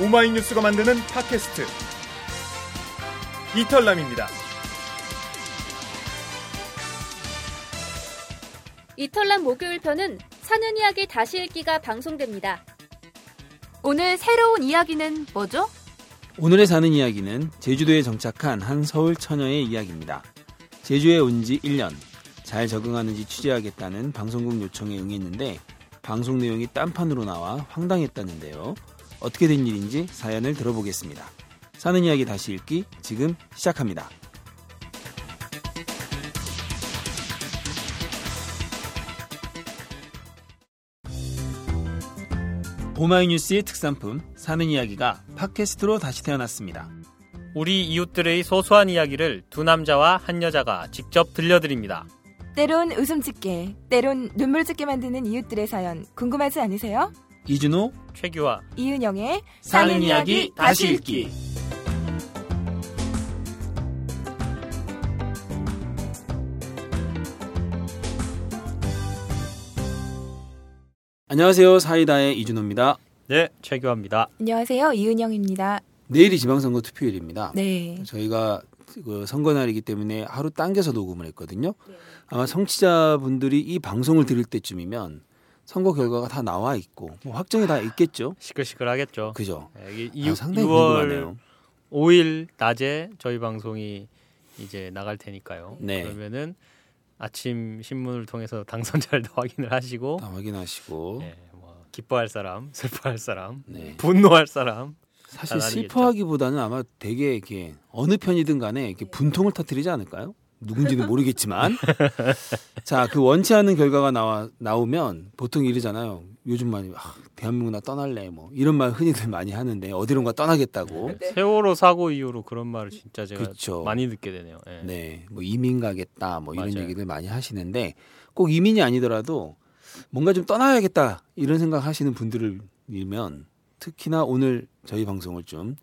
오마이뉴스가 만드는 팟캐스트 이털남입니다. 이털남 목요일 편은 사는 이야기 다시 읽기가 방송됩니다. 오늘 새로운 이야기는 뭐죠? 오늘의 사는 이야기는 제주도에 정착한 한 서울 처녀의 이야기입니다. 제주에 온 지 1년, 잘 적응하는지 취재하겠다는 방송국 요청에 응했는데 방송 내용이 딴판으로 나와 황당했다는데요. 어떻게 된 일인지 사연을 들어보겠습니다. 사는 이야기 다시 읽기 지금 시작합니다. 오마이뉴스의 특산품 사는 이야기가 팟캐스트로 다시 태어났습니다. 우리 이웃들의 소소한 이야기를 두 남자와 한 여자가 직접 들려드립니다. 때론 웃음 짓게, 때론 눈물 짓게 만드는 이웃들의 사연 궁금하지 않으세요? 이준호, 최규화, 이은영의 사는 이야기 다시 읽기. 안녕하세요. 사이다의 이준호입니다. 네, 최규화입니다. 안녕하세요. 이은영입니다. 내일이 지방선거 투표일입니다. 네. 저희가 그 선거날이기 때문에 하루 당겨서 녹음을 했거든요. 네. 아마 청취자분들이 이 방송을 들을 때쯤이면 선거 결과가 다 나와 있고 뭐 확정이 다 있겠죠. 시끌시끌하겠죠. 그죠. 네, 상당히 6월 궁금하네요. 5일 낮에 저희 방송이 이제 나갈 테니까요. 네. 그러면은 아침 신문을 통해서 당선자를 다 확인을 하시고, 다 확인하시고, 네, 뭐 기뻐할 사람, 슬퍼할 사람, 네, 분노할 사람. 사실 슬퍼하기보다는 아마 되게 이렇게 어느 편이든 간에 이렇게 분통을 터뜨리지 않을까요? 누군지는 모르겠지만. 자, 그 원치 않은 결과가 나오면 보통 이러잖아요. 요즘 많이 대한민국 나 떠날래 뭐 이런 말 흔히들 많이 하는데 어디론가 떠나겠다고. 네. 세월호 사고 이후로 그런 말을 진짜 제가 그쵸. 많이 듣게 되네요. 네. 네, 뭐 이민 가겠다 뭐 이런 맞아요. 얘기들 많이 하시는데 꼭 이민이 아니더라도 뭔가 좀 떠나야겠다 이런 생각 하시는 분들을 일면 특히나 오늘 저희 방송을 좀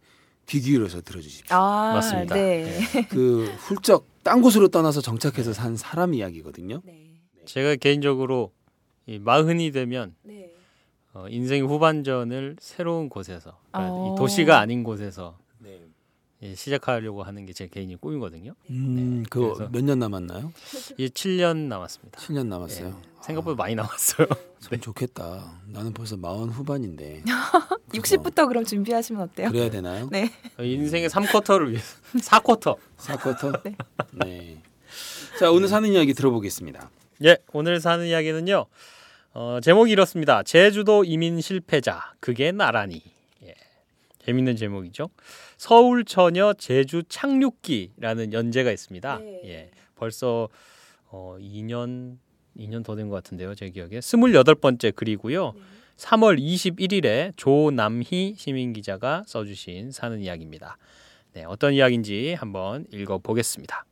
귀 기울여서 들어주십시오. 아, 맞습니다. 네. 네. 그 훌쩍 딴 곳으로 떠나서 정착해서 산 사람 이야기거든요. 네. 제가 개인적으로 이 마흔이 되면 네. 인생의 후반전을 새로운 곳에서, 그러니까 이 도시가 아닌 곳에서 네. 예, 시작하려고 하는 게 제 개인의 꿈이거든요. 네. 그 몇 년 남았나요? 예, 7년 남았습니다. 7년 남았어요. 예, 생각보다 많이 남았어요. 참 네. 좋겠다. 나는 벌써 40 후반인데. 60부터 그럼 준비하시면 어때요? 그래야 되나요? 네. 인생의 3쿼터를 위해서 4쿼터. 4쿼터? 네. 네. 자, 오늘 사는 이야기 들어보겠습니다. 예, 오늘 사는 이야기는요. 제목이 이렇습니다. 제주도 이민 실패자. 그게 나라니. 예. 재밌는 제목이죠. 서울 처녀 제주 착륙기라는 연재가 있습니다. 네. 예, 벌써 2년 더 된 것 같은데요. 제 기억에 28번째 글이고요. 네. 3월 21일에 조남희 시민기자가 써주신 사는 이야기입니다. 네, 어떤 이야기인지 한번 읽어보겠습니다.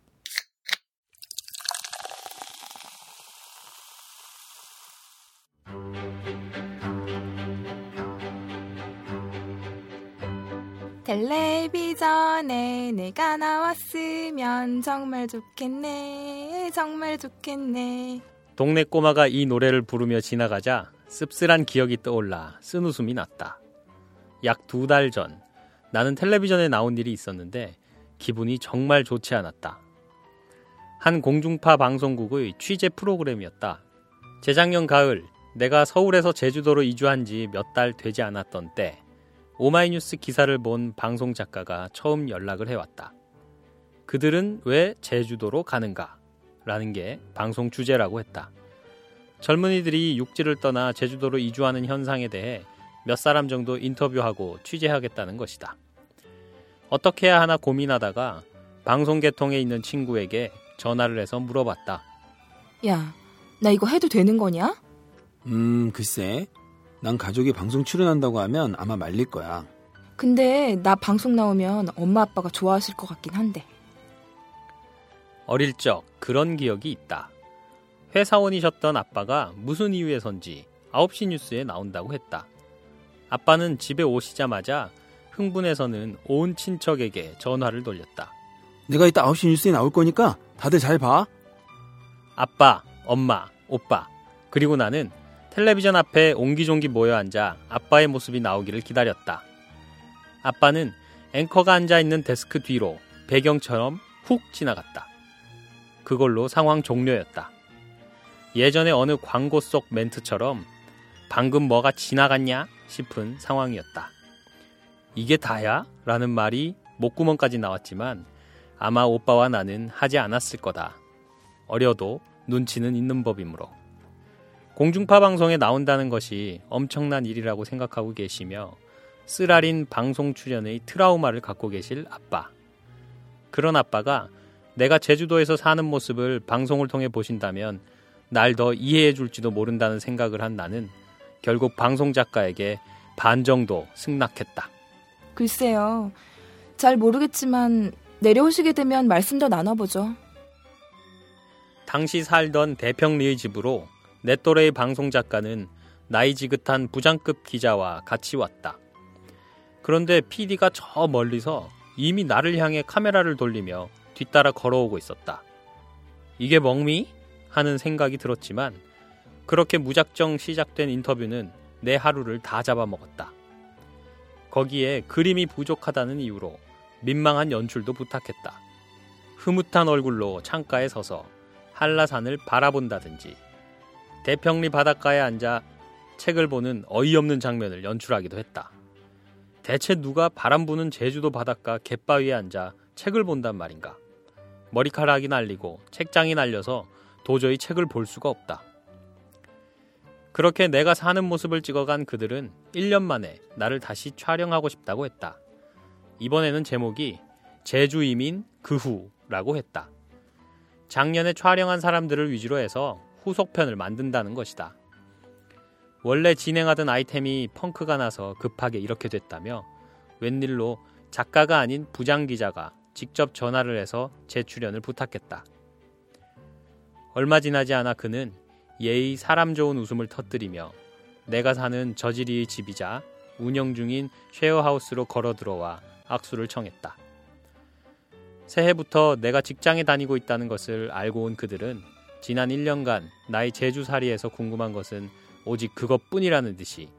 텔레비전에 내가 나왔으면 정말 좋겠네, 정말 좋겠네. 동네 꼬마가 이 노래를 부르며 지나가자 씁쓸한 기억이 떠올라 쓴웃음이 났다. 약 2달 전 나는 텔레비전에 나온 일이 있었는데 기분이 정말 좋지 않았다. 한 공중파 방송국의 취재 프로그램이었다. 재작년 가을 내가 서울에서 제주도로 이주한 지 몇 달 되지 않았던 때 오마이뉴스 기사를 본 방송 작가가 처음 연락을 해왔다. 그들은 왜 제주도로 가는가? 라는 게 방송 주제라고 했다. 젊은이들이 육지를 떠나 제주도로 이주하는 현상에 대해 몇 사람 정도 인터뷰하고 취재하겠다는 것이다. 어떻게 해야 하나 고민하다가 방송 계통에 있는 친구에게 전화를 해서 물어봤다. 야, 나 이거 해도 되는 거냐? 글쎄. 난 가족이 방송 출연한다고 하면 아마 말릴 거야. 근데 나 방송 나오면 엄마 아빠가 좋아하실 것 같긴 한데. 어릴 적 그런 기억이 있다. 회사원이셨던 아빠가 무슨 이유에선지 9시 뉴스에 나온다고 했다. 아빠는 집에 오시자마자 흥분해서는 온 친척에게 전화를 돌렸다. 내가 이따 9시 뉴스에 나올 거니까 다들 잘 봐. 아빠, 엄마, 오빠 그리고 나는 텔레비전 앞에 옹기종기 모여 앉아 아빠의 모습이 나오기를 기다렸다. 아빠는 앵커가 앉아있는 데스크 뒤로 배경처럼 훅 지나갔다. 그걸로 상황 종료였다. 예전에 어느 광고 속 멘트처럼 방금 뭐가 지나갔냐 싶은 상황이었다. 이게 다야? 라는 말이 목구멍까지 나왔지만 아마 오빠와 나는 하지 않았을 거다. 어려도 눈치는 있는 법이므로. 공중파 방송에 나온다는 것이 엄청난 일이라고 생각하고 계시며 쓰라린 방송 출연의 트라우마를 갖고 계실 아빠. 그런 아빠가 내가 제주도에서 사는 모습을 방송을 통해 보신다면 날 더 이해해 줄지도 모른다는 생각을 한 나는 결국 방송 작가에게 반 정도 승낙했다. 글쎄요. 잘 모르겠지만 내려오시게 되면 말씀 더 나눠보죠. 당시 살던 대평리의 집으로 내 또래의 방송 작가는 나이 지긋한 부장급 기자와 같이 왔다. 그런데 PD가 저 멀리서 이미 나를 향해 카메라를 돌리며 뒤따라 걸어오고 있었다. 이게 멍미? 하는 생각이 들었지만 그렇게 무작정 시작된 인터뷰는 내 하루를 다 잡아먹었다. 거기에 그림이 부족하다는 이유로 민망한 연출도 부탁했다. 흐뭇한 얼굴로 창가에 서서 한라산을 바라본다든지 대평리 바닷가에 앉아 책을 보는 어이없는 장면을 연출하기도 했다. 대체 누가 바람 부는 제주도 바닷가 갯바위에 앉아 책을 본단 말인가. 머리카락이 날리고 책장이 날려서 도저히 책을 볼 수가 없다. 그렇게 내가 사는 모습을 찍어간 그들은 1년 만에 나를 다시 촬영하고 싶다고 했다. 이번에는 제목이 제주 이민 그 후라고 했다. 작년에 촬영한 사람들을 위주로 해서 후속편을 만든다는 것이다. 원래 진행하던 아이템이 펑크가 나서 급하게 이렇게 됐다며 웬일로 작가가 아닌 부장 기자가 직접 전화를 해서 재출연을 부탁했다. 얼마 지나지 않아 그는 예의 사람 좋은 웃음을 터뜨리며 내가 사는 저지리의 집이자 운영 중인 쉐어하우스로 걸어 들어와 악수를 청했다. 새해부터 내가 직장에 다니고 있다는 것을 알고 온 그들은 지난 1년간 나의 제주살이에서 궁금한 것은 오직 그것뿐이라는 듯이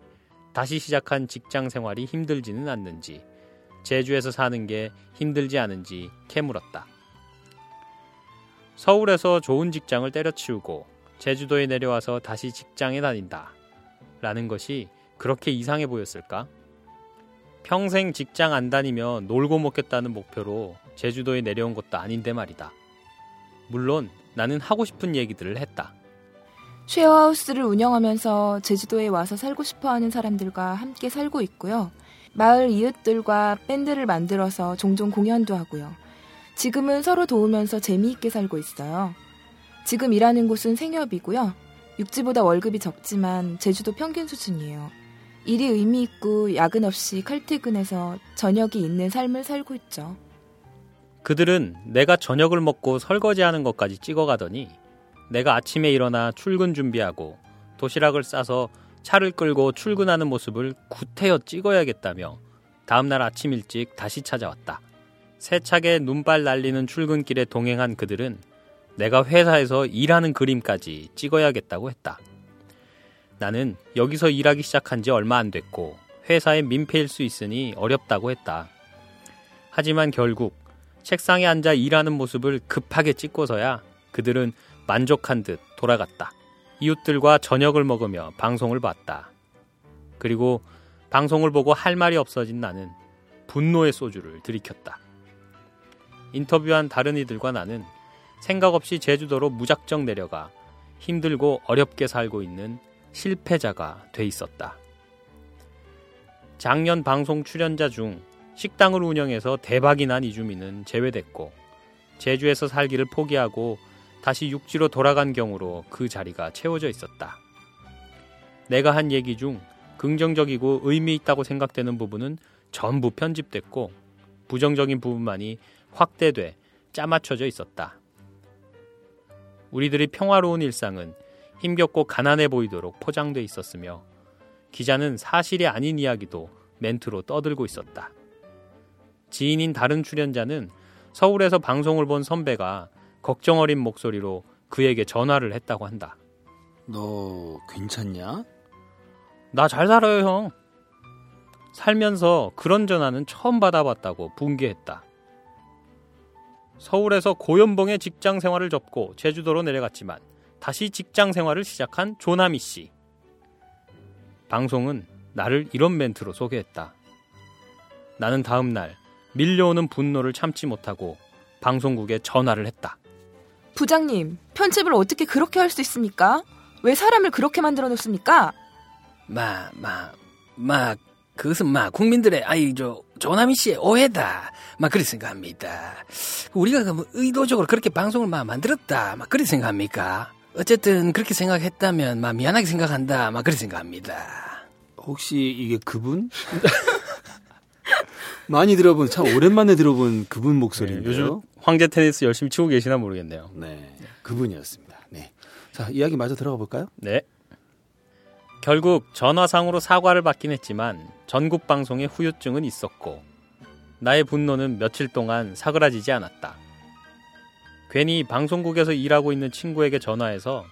다시 시작한 직장 생활이 힘들지는 않는지 제주에서 사는 게 힘들지 않은지 캐물었다. 서울에서 좋은 직장을 때려치우고 제주도에 내려와서 다시 직장에 다닌다 라는 것이 그렇게 이상해 보였을까? 평생 직장 안 다니며 놀고 먹겠다는 목표로 제주도에 내려온 것도 아닌데 말이다. 물론 나는 하고 싶은 얘기들을 했다. 쉐어하우스를 운영하면서 제주도에 와서 살고 싶어하는 사람들과 함께 살고 있고요. 마을 이웃들과 밴드를 만들어서 종종 공연도 하고요. 지금은 서로 도우면서 재미있게 살고 있어요. 지금 일하는 곳은 생협이고요. 육지보다 월급이 적지만 제주도 평균 수준이에요. 일이 의미 있고 야근 없이 칼퇴근해서 저녁이 있는 삶을 살고 있죠. 그들은 내가 저녁을 먹고 설거지하는 것까지 찍어가더니 내가 아침에 일어나 출근 준비하고 도시락을 싸서 차를 끌고 출근하는 모습을 구태여 찍어야겠다며 다음날 아침 일찍 다시 찾아왔다. 세차게 눈발 날리는 출근길에 동행한 그들은 내가 회사에서 일하는 그림까지 찍어야겠다고 했다. 나는 여기서 일하기 시작한 지 얼마 안 됐고 회사에 민폐일 수 있으니 어렵다고 했다. 하지만 결국 책상에 앉아 일하는 모습을 급하게 찍고서야 그들은 만족한 듯 돌아갔다. 이웃들과 저녁을 먹으며 방송을 봤다. 그리고 방송을 보고 할 말이 없어진 나는 분노의 소주를 들이켰다. 인터뷰한 다른 이들과 나는 생각 없이 제주도로 무작정 내려가 힘들고 어렵게 살고 있는 실패자가 돼 있었다. 작년 방송 출연자 중 식당을 운영해서 대박이 난 이주민은 제외됐고 제주에서 살기를 포기하고 다시 육지로 돌아간 경우로 그 자리가 채워져 있었다. 내가 한 얘기 중 긍정적이고 의미 있다고 생각되는 부분은 전부 편집됐고 부정적인 부분만이 확대돼 짜맞춰져 있었다. 우리들의 평화로운 일상은 힘겹고 가난해 보이도록 포장돼 있었으며 기자는 사실이 아닌 이야기도 멘트로 떠들고 있었다. 지인인 다른 출연자는 서울에서 방송을 본 선배가 걱정 어린 목소리로 그에게 전화를 했다고 한다. 너 괜찮냐? 나 잘 살아요, 형. 살면서 그런 전화는 처음 받아봤다고 분개했다. 서울에서 고연봉의 직장 생활을 접고 제주도로 내려갔지만 다시 직장 생활을 시작한 조남희 씨. 방송은 나를 이런 멘트로 소개했다. 나는 다음 날 밀려오는 분노를 참지 못하고 방송국에 전화를 했다. 부장님, 편집을 어떻게 그렇게 할 수 있습니까? 왜 사람을 그렇게 만들어 놓습니까? 그것은 국민들의 조남희 씨의 오해다. 그렇게 생각합니다. 우리가 의도적으로 그렇게 방송을 만들었다. 그렇게 생각합니까? 어쨌든 그렇게 생각했다면 미안하게 생각한다. 그렇게 생각합니다. 혹시 이게 그분? 많이 들어본, 참 오랜만에 들어본 그분 목소리인데요. 네, 요즘 황제 테니스 열심히 치고 계시나 모르겠네요. 네, 그분이었습니다. 네, 자, 이야기 마저 들어가 볼까요? 네. 결국 전화상으로 사과를 받긴 했지만 전국 방송에 후유증은 있었고 나의 분노는 며칠 동안 사그라지지 않았다. 괜히 방송국에서 일하고 있는 친구에게 전화해서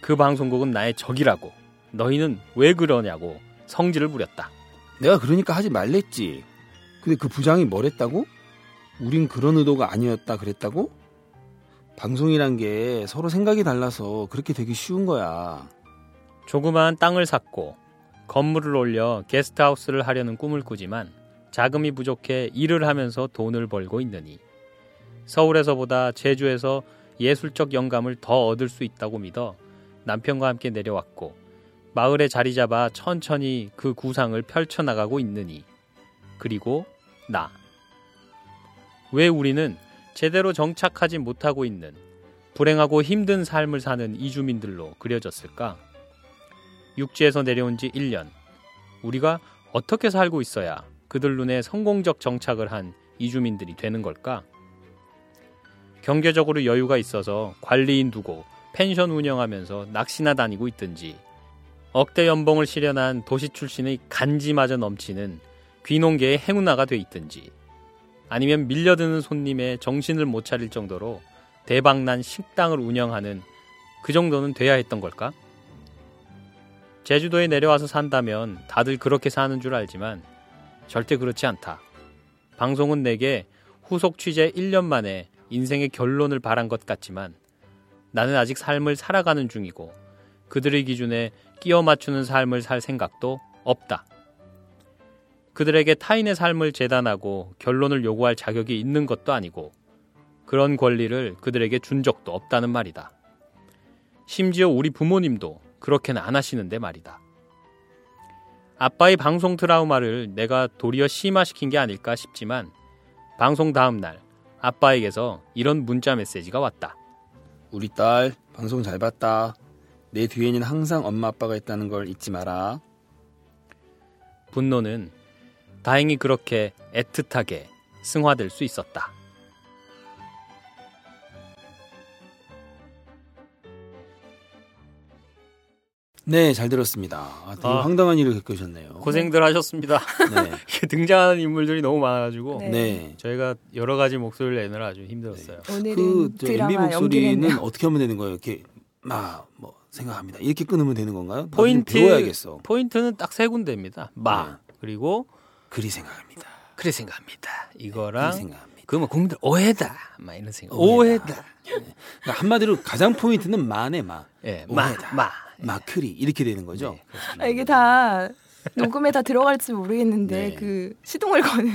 그 방송국은 나의 적이라고, 너희는 왜 그러냐고 성질을 부렸다. 내가 그러니까 하지 말랬지. 근데 그 부장이 뭐랬다고? 우린 그런 의도가 아니었다 그랬다고? 방송이란 게 서로 생각이 달라서 그렇게 되기 쉬운 거야. 조그마한 땅을 샀고 건물을 올려 게스트하우스를 하려는 꿈을 꾸지만 자금이 부족해 일을 하면서 돈을 벌고 있느니 서울에서보다 제주에서 예술적 영감을 더 얻을 수 있다고 믿어 남편과 함께 내려왔고 마을에 자리 잡아 천천히 그 구상을 펼쳐나가고 있느니. 그리고 나. 왜 우리는 제대로 정착하지 못하고 있는 불행하고 힘든 삶을 사는 이주민들로 그려졌을까? 육지에서 내려온 지 1년. 우리가 어떻게 살고 있어야 그들 눈에 성공적 정착을 한 이주민들이 되는 걸까? 경제적으로 여유가 있어서 관리인 두고 펜션 운영하면서 낚시나 다니고 있든지 억대 연봉을 실현한 도시 출신의 간지마저 넘치는 귀농계의 행운아가 돼 있든지 아니면 밀려드는 손님의 정신을 못 차릴 정도로 대박난 식당을 운영하는 그 정도는 돼야 했던 걸까? 제주도에 내려와서 산다면 다들 그렇게 사는 줄 알지만 절대 그렇지 않다. 방송은 내게 후속 취재 1년 만에 인생의 결론을 바란 것 같지만 나는 아직 삶을 살아가는 중이고 그들의 기준에 끼어 맞추는 삶을 살 생각도 없다. 그들에게 타인의 삶을 재단하고 결론을 요구할 자격이 있는 것도 아니고 그런 권리를 그들에게 준 적도 없다는 말이다. 심지어 우리 부모님도 그렇게는 안 하시는데 말이다. 아빠의 방송 트라우마를 내가 도리어 심화시킨 게 아닐까 싶지만 방송 다음 날 아빠에게서 이런 문자 메시지가 왔다. 우리 딸 방송 잘 봤다. 내 뒤에는 항상 엄마 아빠가 있다는 걸 잊지 마라. 분노는 다행히 그렇게 애틋하게 승화될 수 있었다. 네, 잘 들었습니다. 되게 황당한 일을 겪으셨네요. 고생들 하셨습니다. 네. 등장하는 인물들이 너무 많아가지고 네. 저희가 여러 가지 목소리를 내느라 아주 힘들었어요. 네. 오늘은 MB 목소리는 연기는 어떻게 하면 되는 거예요? 이렇게 생각합니다. 이렇게 끊으면 되는 건가요? 배워야겠어. 포인트는 딱 세 군데입니다. 네. 그리고 그리 생각합니다. 그리 생각합니다. 이거랑 그리 생각합니다. 그러면 국민들 오해다. 이런 생각. 오해다. 네. 그러니까 한마디로 가장 포인트는 마네 마. 예, 오해다. 마크리 이렇게 되는 거죠. 네, 이게 다 녹음에 다 들어갈지 모르겠는데 네. 그 시동을 거는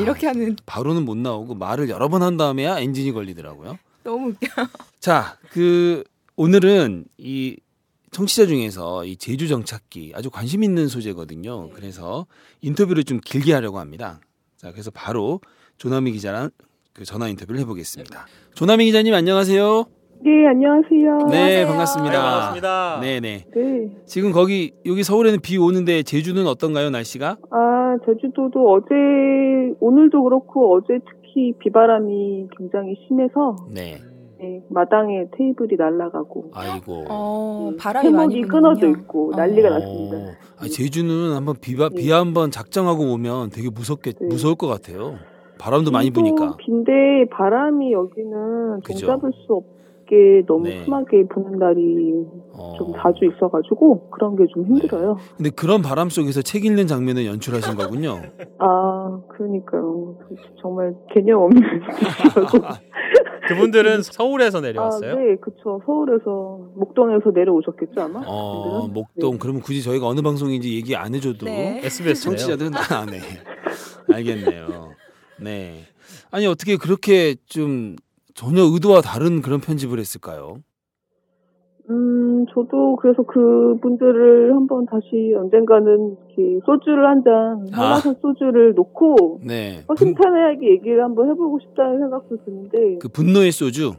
이렇게 하는 바로는 못 나오고 말을 여러 번 한 다음에야 엔진이 걸리더라고요. 너무 웃겨. 자, 오늘은 이 청취자 중에서 이 제주 정착기 아주 관심 있는 소재거든요. 그래서 인터뷰를 좀 길게 하려고 합니다. 자, 그래서 바로 조남희 기자랑 전화 인터뷰를 해보겠습니다. 조남희 기자님 안녕하세요. 네, 안녕하세요. 네, 반갑습니다. 네, 반갑습니다. 네. 지금 여기 서울에는 비 오는데 제주는 어떤가요, 날씨가? 제주도도 오늘도 그렇고 어제 특히 비바람이 굉장히 심해서 네, 마당에 테이블이 날아가고. 아이고. 바람이 많이 끊어져 있고 난리가 났습니다. 제주는 한번 비 한번 작정하고 오면 되게 무서울 것 같아요. 바람도 많이 부니까. 근데 바람이 여기는 종잡을 수 없. 낮게 너무 심하게 부는 날이 좀 자주 있어가지고 그런 게 좀 힘들어요. 네. 근데 그런 바람 속에서 책 읽는 장면을 연출하신 거군요. 아, 그러니까요. 정말 개념 없는 그분들은 서울에서 내려왔어요? 아, 네, 그렇죠. 서울에서 목동에서 내려오셨겠죠 아마. 목동. 네. 그러면 굳이 저희가 어느 방송인지 얘기 안 해줘도 SBS 청취자들은 다 안 해. 알겠네요. 네. 아니 어떻게 그렇게 좀 전혀 의도와 다른 그런 편집을 했을까요? 저도 그래서 그분들을 한번 다시 언젠가는 이렇게 소주를 한 잔, 한라산 소주를 놓고 허심탄회하게 얘기를 한번 해보고 싶다는 생각도 드는데 그 분노의 소주?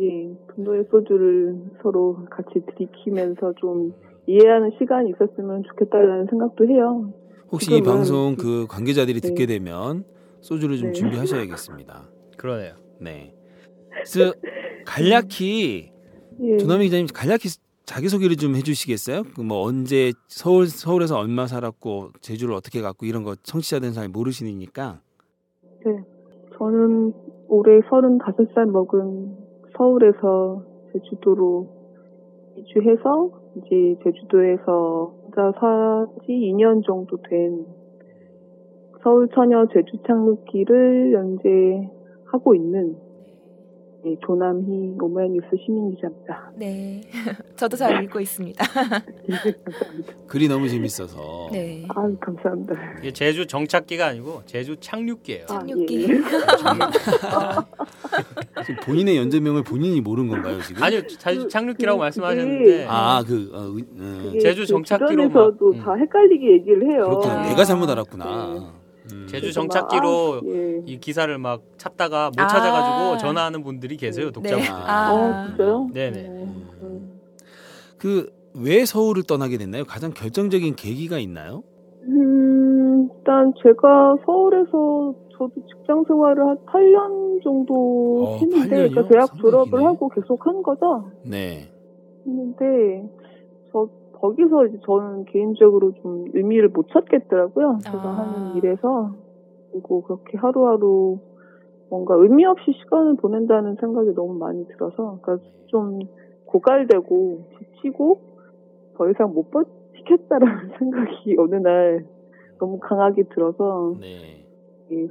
예, 분노의 소주를 서로 같이 들이키면서 좀 이해하는 시간이 있었으면 좋겠다라는 생각도 해요. 혹시 이 방송 그 관계자들이 듣게 되면 소주를 좀 준비하셔야겠습니다. 그러네요. 네. 그래서 간략히 조남희 기자님 간략히 자기소개를 좀 해주시겠어요? 그 뭐 언제 서울에서 얼마 살았고 제주를 어떻게 갔고 이런 거 청취자들은 잘 모르시니까. 네, 저는 올해 35살 먹은 서울에서 제주도로 이주해서 이제 제주도에서 혼자 산지 2년 정도 된 서울처녀 제주착륙기를 연재하고 있는 조남희 오마이뉴스 시민기자입니다. 네, 저도 잘 읽고 있습니다. 글이 너무 재밌어서. 네. 아, 감사합니다. 이게 제주 정착기가 아니고 제주 착륙기예요. 착륙기. 본인의 연재명을 본인이 모르는 건가요 지금? 아니요, 제주 착륙기라고 말씀하셨는데. 아, 그 제주 정착기로. 주변에서도 다 헷갈리게 얘기를 해요. 그렇구나. 내가 잘못 알았구나. 네. 제주 정착기로 이 기사를 막 찾다가 못 찾아가지고 전화하는 분들이 계세요. 독자분들. 네. 진짜요? 네네. 그 왜 서울을 떠나게 됐나요? 가장 결정적인 계기가 있나요? 일단 제가 서울에서 저도 직장 생활을 한 8년 정도 했는데, 8년이요? 그러니까 대학 졸업을 하고 계속 한 거죠. 네. 했는데 거기서 이제 저는 개인적으로 좀 의미를 못 찾겠더라고요. 제가 하는 일에서. 그리고 그렇게 하루하루 뭔가 의미 없이 시간을 보낸다는 생각이 너무 많이 들어서, 그러니까 좀 고갈되고 지치고 더 이상 못 버티겠다라는 생각이 어느 날 너무 강하게 들어서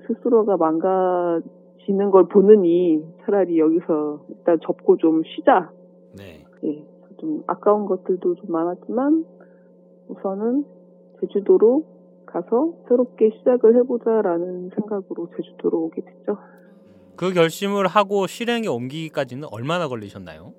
스스로가 망가지는 걸 보느니 차라리 여기서 일단 접고 좀 쉬자. 네. 좀 아까운 것들도 좀 많았지만 우선은 제주도로 가서 새롭게 시작을 해보자라는 생각으로 제주도로 오게 됐죠. 그 결심을 하고 실행에 옮기기까지는 얼마나 걸리셨나요?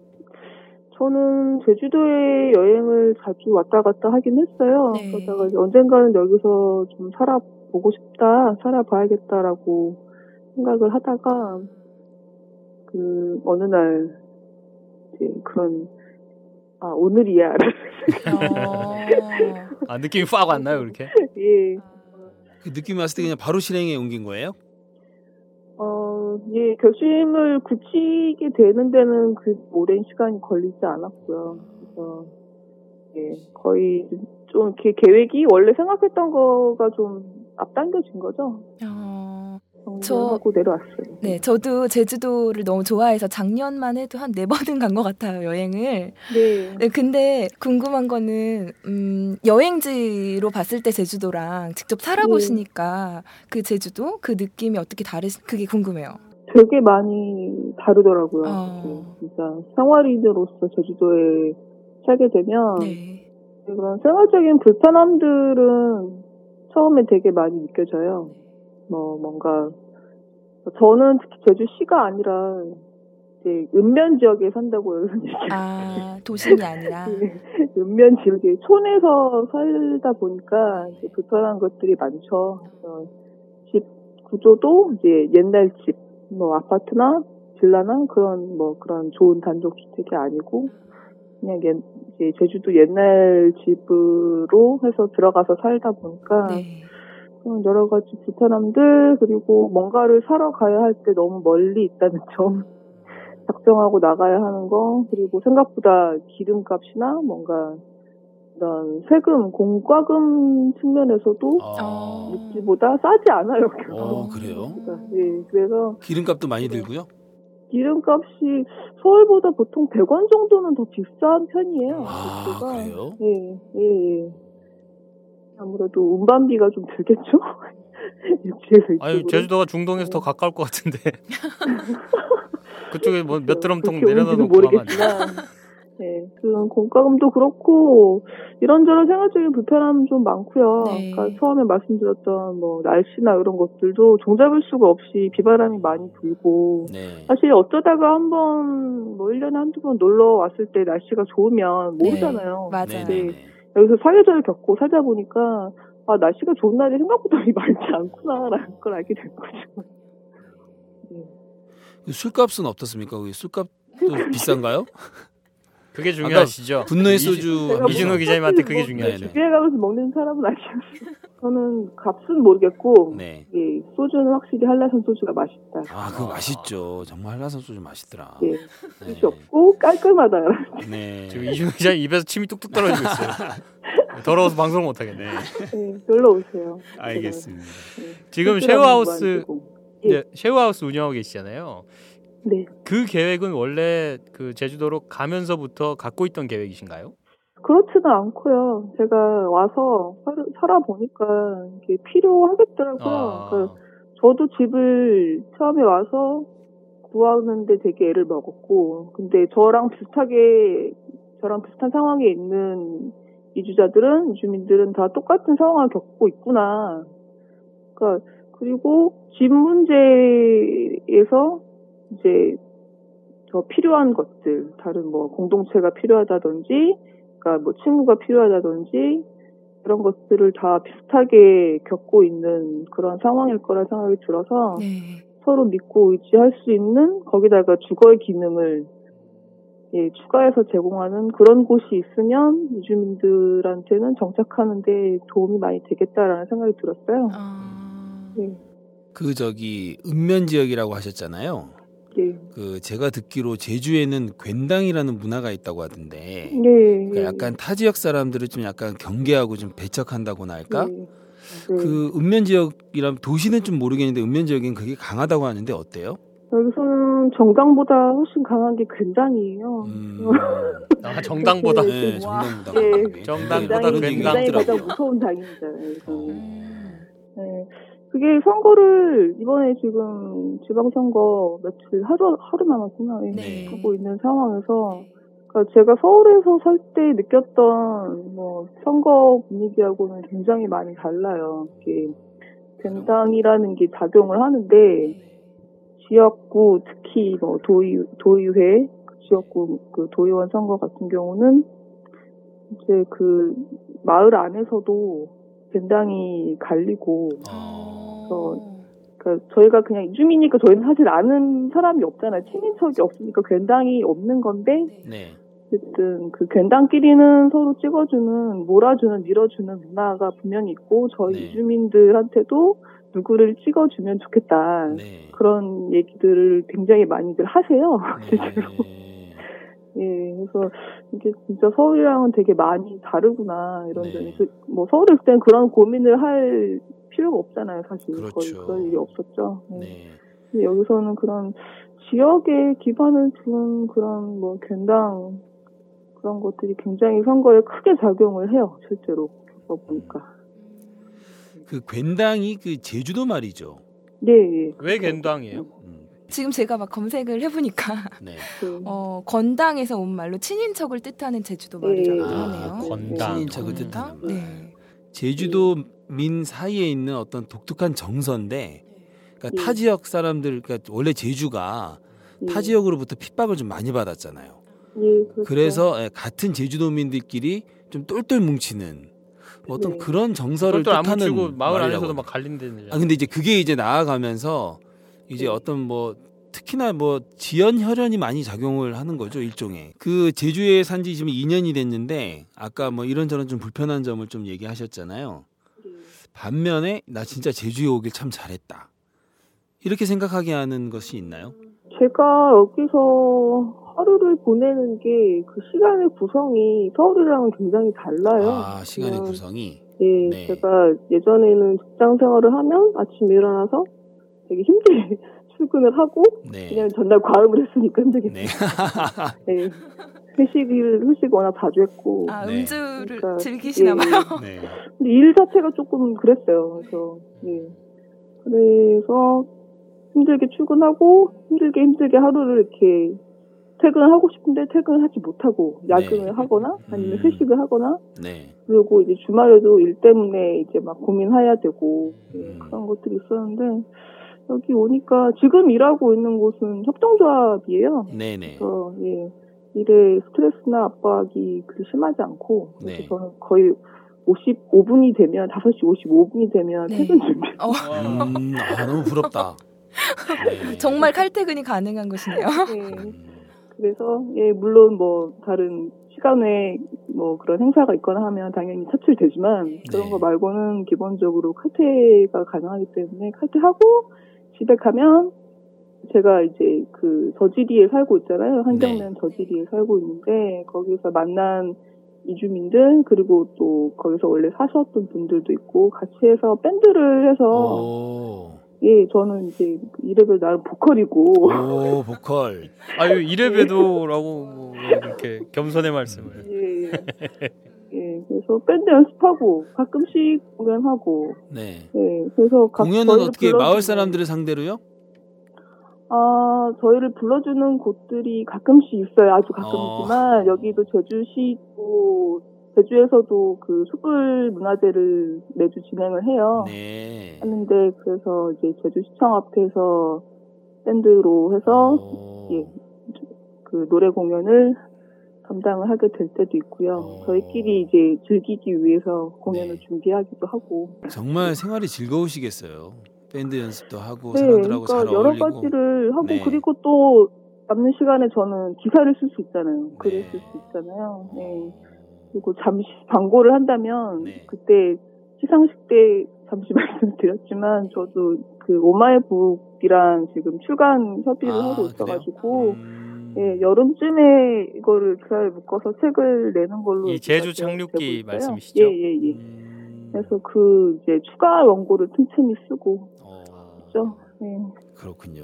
저는 제주도에 여행을 자주 왔다 갔다 하긴 했어요. 네. 그러다가 언젠가는 여기서 좀 살아보고 싶다, 살아봐야겠다라고 생각을 하다가 그 어느 날 이제 그런 오늘이야. 아, 느낌이 확 왔나요, 그렇게? 예. 그 느낌이 왔을 때 그냥 바로 실행에 옮긴 거예요? 예, 결심을 굳히게 되는 데는 그 오랜 시간이 걸리지 않았고요. 그래서 거의 좀 이렇게 계획이 원래 생각했던 거가 좀 앞당겨진 거죠. 정리하고 내려왔어요. 네, 저도 제주도를 너무 좋아해서 작년만 해도 한 4번은 간 것 같아요, 여행을. 네. 네. 근데 궁금한 거는 여행지로 봤을 때 제주도랑 직접 살아보시니까 그 제주도 그 느낌이 어떻게 다르신? 그게 궁금해요. 되게 많이 다르더라고요. 진짜 생활인으로서 제주도에 살게 되면 그런 생활적인 불편함들은 처음에 되게 많이 느껴져요. 뭔가, 저는 특히 제주시가 아니라, 이제, 읍면 지역에 산다고 이런 얘기. 도심이 아니라? 읍면 지역에, 촌에서 살다 보니까, 이제, 불편한 것들이 많죠. 집 구조도, 이제, 옛날 집, 아파트나, 빌라나, 그런 좋은 단독주택이 아니고, 그냥, 이제, 제주도 옛날 집으로 해서 들어가서 살다 보니까, 여러 가지 불편함들, 그리고 뭔가를 사러 가야 할 때 너무 멀리 있다는 점, 작정하고 나가야 하는 거, 그리고 생각보다 기름값이나 뭔가 이런 세금, 공과금 측면에서도 육지보다 싸지 않아요. 그래요? 그래서 기름값도 많이 들고요? 기름값이 서울보다 보통 100원 정도는 더 비싼 편이에요. 아, 그래요? 예, 예, 예. 아무래도 운반비가 좀 들겠죠? 아니, 제주도가 중동에서 더 가까울 것 같은데. 그쪽에 뭐 몇 드럼통 내려다 놓고 가면 안 돼. 네, 그런 공과금도 그렇고 이런저런 생활적인 불편함 좀 많고요. 네. 그러니까 처음에 말씀드렸던 뭐 날씨나 이런 것들도 종잡을 수가 없이 비바람이 많이 불고 네. 사실 어쩌다가 한번 뭐 1년에 한두 번 놀러 왔을 때 날씨가 좋으면 모르잖아요. 네. 맞아요. 네. 여기서 사계절을 겪고 살다 보니까 아, 날씨가 좋은 날이 생각보다 많지 않구나라는 걸 알게 된 거죠. 네. 술값은 어떻습니까? 술값도 비싼가요? 그게 중요하시죠. 분노의 소주 이준호 기자님한테 그게 중요해요. 집에 가면서 먹는 사람은 아니었어요. 저는 값은 모르겠고 네. 예, 소주는 확실히 한라산 소주가 맛있다. 아, 그거 맛있죠. 정말 한라산 소주 맛있더라. 예, 뜻이 네. 없고 깔끔하다. 네. 지금 이준호 기자님 입에서 침이 뚝뚝 떨어지고 있어요. 더러워서 방송을 못하겠네. 네, 놀러 오세요. 알겠습니다. 네. 지금 쉐어하우스 예. 쉐어하우스 운영하고 계시잖아요. 네. 그 계획은 원래 그 제주도로 가면서부터 갖고 있던 계획이신가요? 그렇지는 않고요. 제가 와서 살아보니까 이게 필요하겠더라고요. 아. 그러니까 저도 집을 처음에 와서 구하는데 되게 애를 먹었고, 근데 저랑 비슷한 상황에 있는 이주민들은 다 똑같은 상황을 겪고 있구나. 그러니까 그리고 집 문제에서 이제 더 필요한 것들, 다른 뭐 공동체가 필요하다든지, 그러니까 뭐 친구가 필요하다든지 그런 것들을 다 비슷하게 겪고 있는 그런 상황일 거란 생각이 들어서 네. 서로 믿고 의지할 수 있는 거기다가 주거의 기능을 예, 추가해서 제공하는 그런 곳이 있으면 이주민들한테는 정착하는데 도움이 많이 되겠다라는 생각이 들었어요. 네. 그 읍면 지역이라고 하셨잖아요. 네. 그 제가 듣기로 제주에는 괜당이라는 문화가 있다고 하던데, 네, 그러니까 약간 타 지역 사람들을 좀 약간 경계하고 좀 배척한다고나 할까? 네. 그 읍면 지역이라면 도시는 좀 모르겠는데 읍면 지역엔 그게 강하다고 하는데 어때요? 여기서는 정당보다 훨씬 강한 게 괜당이에요. 아, 정당보다. 네, 정당보다. 네. 정당보다 괜당이 가장 무서운 당입니다. 네. 그게 선거를 이번에 지금 지방선거 며칠 하루 남았구나 네. 보고 있는 상황에서 그러니까 제가 서울에서 살 때 느꼈던 뭐 선거 분위기하고는 굉장히 많이 달라요. 이게 된당이라는 게 작용을 하는데 지역구 특히 뭐 도의회 지역구 그 도의원 선거 같은 경우는 이제 그 마을 안에서도 된당이 갈리고. 그러니까 저희가 그냥 이주민이니까 저희는 사실 아는 사람이 없잖아요. 친인척이 없으니까 괜당이 없는 건데 네. 어쨌든 그 괜당끼리는 서로 찍어주는, 몰아주는, 밀어주는 문화가 분명히 있고 저희 네. 이주민들한테도 누구를 찍어주면 좋겠다. 네. 그런 얘기들을 굉장히 많이들 하세요. 실제로. 네. 예, 그래서 이게 진짜 서울이랑은 되게 많이 다르구나 이런 네. 점이. 뭐 서울에 있을 때는 그런 고민을 할 필요가 없잖아요, 사실. 그렇죠. 거의 그럴 일이 없었죠. 네. 근데 여기서는 그런 지역에 기반을 둔 그런 뭐 괜당 그런 것들이 굉장히 선거에 크게 작용을 해요, 실제로 보니까. 그 괜당이 그 제주도 말이죠. 네. 예. 왜 괜당이에요? 지금 제가 막 검색을 해보니까 네. 건당에서 온 말로 친인척을 뜻하는 제주도 말이라고 하네요. 네. 건당. 친인척을 뜻하는 말. 네. 제주도 민 사이에 있는 어떤 독특한 정서인데 그러니까 예. 타 지역 사람들 그러니까 원래 제주가 예. 타 지역으로부터 핍박을 좀 많이 받았잖아요. 예, 그렇죠. 그래서 같은 제주도민들끼리 좀 똘똘 뭉치는 뭐 어떤 예. 그런 정서를 똘똘 뜻하는 안 뭉치고 마을 안에서도 막 갈린다는. 아 근데 이제 그게 이제 나아가면서 이제 예. 어떤 뭐 특히나 뭐 지연 혈연이 많이 작용을 하는 거죠 일종의. 그 제주에 산지 지금 2년이 됐는데 아까 뭐 이런저런 좀 불편한 점을 좀 얘기하셨잖아요. 반면에 나 진짜 제주에 오길 참 잘했다 이렇게 생각하게 하는 것이 있나요? 제가 여기서 하루를 보내는 게 그 시간의 구성이 서울이랑은 굉장히 달라요. 아, 시간의 구성이? 예, 네. 제가 예전에는 직장 생활을 하면 아침에 일어나서 되게 힘들게 출근을 하고 네. 그냥 전날 과음을 했으니까 힘들겠네요. 네. 회식을 워낙 자주 했고. 아, 음주를 그러니까, 즐기시나 봐요. 네. 근데 일 자체가 조금 그랬어요. 그래서, 네. 그래서 힘들게 출근하고 힘들게 하루를 이렇게 퇴근을 하고 싶은데 퇴근을 하지 못하고 야근을 네. 하거나 아니면 회식을 하거나 네. 그리고 이제 주말에도 일 때문에 이제 막 고민해야 되고 그런 것들이 있었는데 여기 오니까 지금 일하고 있는 곳은 협동조합이에요. 네네. 그래서 예. 일에 스트레스나 압박이 그리 심하지 않고 그래서 네. 저는 거의 55분이 되면 5시 55분이 되면 네. 퇴근 준비. 아, 너무 부럽다. 네. 정말 칼퇴근이 가능한 곳이네요. 네. 그래서 예 물론 뭐 다른 시간 외에 뭐 그런 행사가 있거나 하면 당연히 차출되지만 그런 네. 거 말고는 기본적으로 칼퇴가 가능하기 때문에 칼퇴하고 집에 가면 제가 이제 그 저지리에 살고 있잖아요. 한경면 네. 저지리에 살고 있는데 거기서 만난 이주민들 그리고 또 거기서 원래 사셨던 분들도 있고 같이 해서 밴드를 해서 오. 예 저는 이제 이래봬도 나름 보컬이고 오 보컬 아유 이래봬도라고 뭐 이렇게 겸손의 말씀을 예, 예 그래서 밴드 연습하고 가끔씩 공연하고 네 예 그래서 공연은 어떻게 마을 사람들을 상대로요? 아, 저희를 불러주는 곳들이 가끔씩 있어요. 아주 가끔이지만, 여기도 제주시고, 제주에서도 그 숯불 문화제를 매주 진행을 해요. 네. 하는데, 그래서 이제 제주시청 앞에서 밴드로 해서, 예, 그 노래 공연을 담당을 하게 될 때도 있고요. 저희끼리 이제 즐기기 위해서 공연을 네. 준비하기도 하고. 정말 생활이 즐거우시겠어요. 밴드 연습도 하고 네, 사람들하고 그러니까 잘 어울리고 여러 가지를 하고 네. 그리고 또 남는 시간에 저는 기사를 쓸 수 있잖아요. 글을 쓸 수 있잖아요. 네. 그리고 잠시 광고를 한다면 네. 그때 시상식 때 잠시 말씀드렸지만 저도 그 오마이북이랑 지금 출간 협의를 하고 있어가지고 예, 여름쯤에 이거를 기사에 묶어서 책을 내는 걸로 이 제주 착륙기 말씀이시죠? 예예예. 예, 예. 그래서 그 이제 추가 원고를 틈틈이 쓰고 그렇죠. 네. 그렇군요.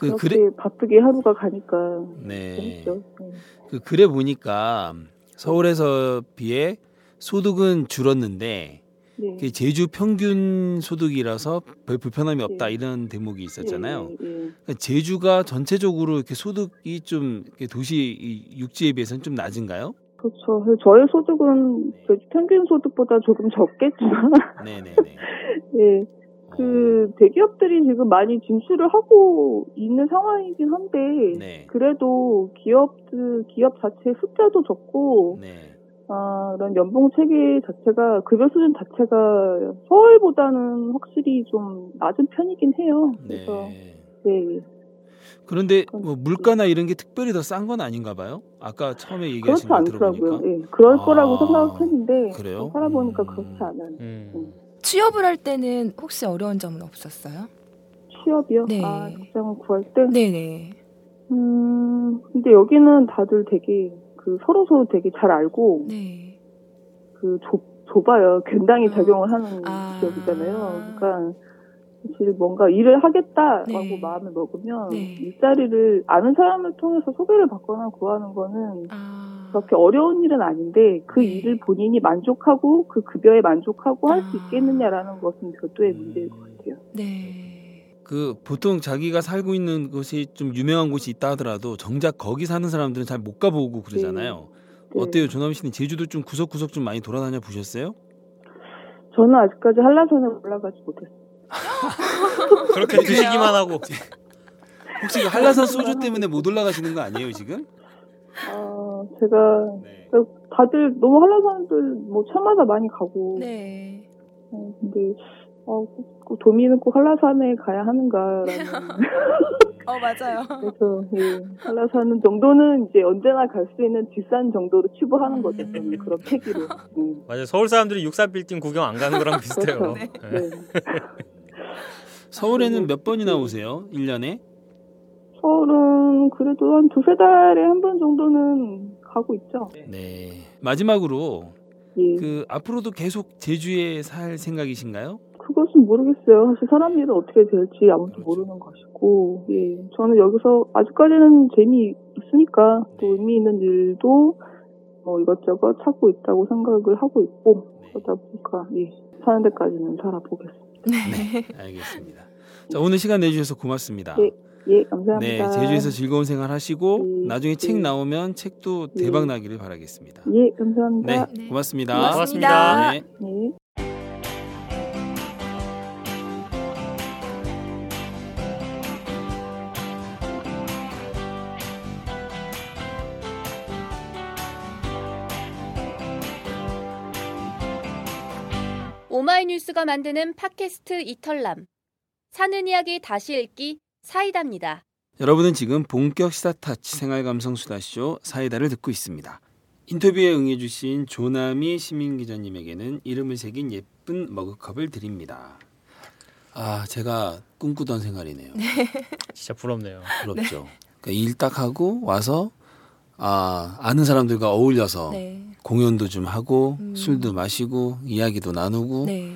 그 글에 바쁘게 하루가 가니까 네. 재밌죠. 네. 그 글에 보니까 서울에서 비해 소득은 줄었는데 네. 그게 제주 평균 소득이라서 별 불편함이 없다 네. 이런 대목이 있었잖아요. 네. 네. 그러니까 제주가 전체적으로 이렇게 소득이 좀 이렇게 도시 육지에 비해서는 좀 낮은가요? 그렇죠. 저의 소득은 평균 소득보다 조금 적겠지만, 네네네. 예, 그 대기업들이 지금 많이 진출을 하고 있는 상황이긴 한데, 네. 그래도 기업 자체 숫자도 적고, 네. 아, 이런 연봉 체계 자체가 급여 수준 자체가 서울보다는 확실히 좀 낮은 편이긴 해요. 그래서, 네. 예. 그런데 뭐 물가나 이런 게 특별히 더 싼 건 아닌가 봐요? 아까 처음에 얘기하신 거 들어보니까. 예, 그럴 거라고 생각했는데 살아보니까 그렇지 않아요. 취업을 할 때는 혹시 어려운 점은 없었어요? 취업이요? 네. 아, 직장을 구할 때? 네네. 근데 여기는 다들 되게 그 서로서로 되게 잘 알고 네. 그 좁아요. 굉장히 작용을 하는 지역이잖아요. 그러니까 사실 뭔가 일을 하겠다라고 네. 마음을 먹으면 네. 일자리를 아는 사람을 통해서 소개를 받거나 구하는 거는 그렇게 어려운 일은 아닌데 그 네. 일을 본인이 만족하고 그 급여에 만족하고 할 수 있겠느냐라는 것은 별도의 문제일 것 같아요. 네. 그 보통 자기가 살고 있는 곳이 좀 유명한 곳이 있다 하더라도 정작 거기 사는 사람들은 잘 못 가보고 그러잖아요. 네. 어때요? 조남희 씨는 제주도 좀 구석구석 좀 많이 돌아다녀 보셨어요? 저는 아직까지 한라산에 올라가지 못했어요. 그렇게 드시기만 하고 혹시 한라산 소주 때문에 못 올라가시는 거 아니에요 지금? 제가 네. 다들 너무 한라산들 뭐 차마다 많이 가고 네. 근데 도민은 꼭 한라산에 가야 하는가라는 맞아요. 그래서 예, 한라산 정도는 이제 언제나 갈 수 있는 뒷산 정도로 치부하는 거죠. 그런 패기로. 맞아요. 서울 사람들이 63빌딩 구경 안 가는 거랑 비슷해요. 그렇죠. 네. 네. 서울에는 몇 번이나 오세요? 1년에? 서울은 그래도 한 두세 달에 한 번 정도는 가고 있죠. 네. 마지막으로 예. 그 앞으로도 계속 제주에 살 생각이신가요? 그것은 모르겠어요. 사실 사람 일은 어떻게 될지 아무도 그렇죠. 모르는 것이고, 예. 저는 여기서 아직까지는 재미 있으니까 또 의미 있는 일도 뭐 이것저것 찾고 있다고 생각을 하고 있고, 그러다 보니까, 예. 사는 데까지는 살아보겠습니다. 네. 알겠습니다. 자, 오늘 시간 내주셔서 고맙습니다. 네. 예, 감사합니다. 네, 제주에서 즐거운 생활 하시고, 예, 나중에 예. 책 나오면 책도 대박 나기를 바라겠습니다. 예, 감사합니다. 네, 고맙습니다. 네. 고맙습니다. 네. 네. 오마이뉴스가 만드는 팟캐스트 이털남. 사는 이야기 다시 읽기. 사이다입니다. 여러분은 지금 본격 시사타치 생활감성 수다쇼 사이다를 듣고 있습니다. 인터뷰에 응해주신 조남희 시민기자님에게는 이름을 새긴 예쁜 머그컵을 드립니다. 아, 제가 꿈꾸던 생활이네요. 네. 진짜 부럽네요. 부럽죠. 네. 그러니까 일 딱 하고 와서 아는 사람들과 어울려서 네. 공연도 좀 하고 술도 마시고 이야기도 나누고 네.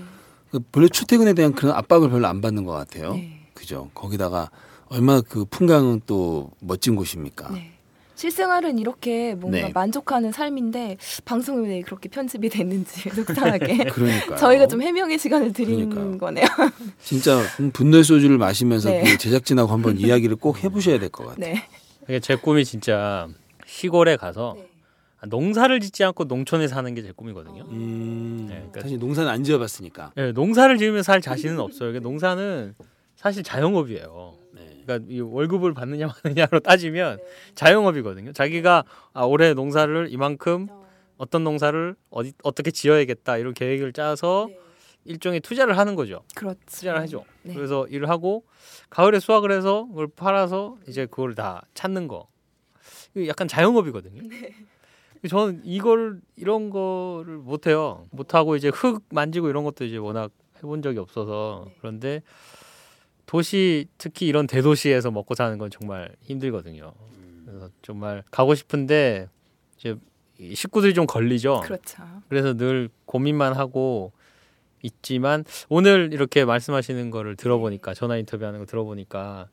그러니까 별로 출퇴근에 대한 그런 압박을 별로 안 받는 것 같아요. 네. 그죠. 거기다가 얼마나 그 풍경은 또 멋진 곳입니까? 네. 실생활은 이렇게 뭔가 네. 만족하는 삶인데 방송이 왜 그렇게 편집이 됐는지 속상하게 저희가 좀 해명의 시간을 드린 그러니까요. 거네요. 진짜 분노의 소주를 마시면서 네. 그 제작진하고 한번 이야기를 꼭 해보셔야 될 것 같아요. 네. 제 꿈이 진짜 시골에 가서 네. 농사를 짓지 않고 농촌에 사는 게 제 꿈이거든요. 네, 그러니까 사실 농사는 안 지어봤으니까. 네, 농사를 지으면서 살 자신은 없어요. 그러니까 농사는 사실 자영업이에요. 네. 그러니까 이 월급을 받느냐 마느냐로 따지면 네. 자영업이거든요. 자기가 올해 농사를 이만큼 어떤 농사를 어떻게 지어야겠다 이런 계획을 짜서 네. 일종의 투자를 하는 거죠. 그렇죠. 투자를 하죠. 네. 그래서 일을 하고 가을에 수확을 해서 그걸 팔아서 이제 그걸 다 찾는 거. 이게 약간 자영업이거든요. 네. 저는 이런 거를 못해요. 못하고 이제 흙 만지고 이런 것도 이제 워낙 해본 적이 없어서 그런데. 도시 특히 이런 대도시에서 먹고 사는 건 정말 힘들거든요. 그래서 정말 가고 싶은데 이제 식구들이 좀 걸리죠. 그렇죠. 그래서 늘 고민만 하고 있지만 오늘 이렇게 말씀하시는 거를 들어보니까 전화 인터뷰하는 거 들어보니까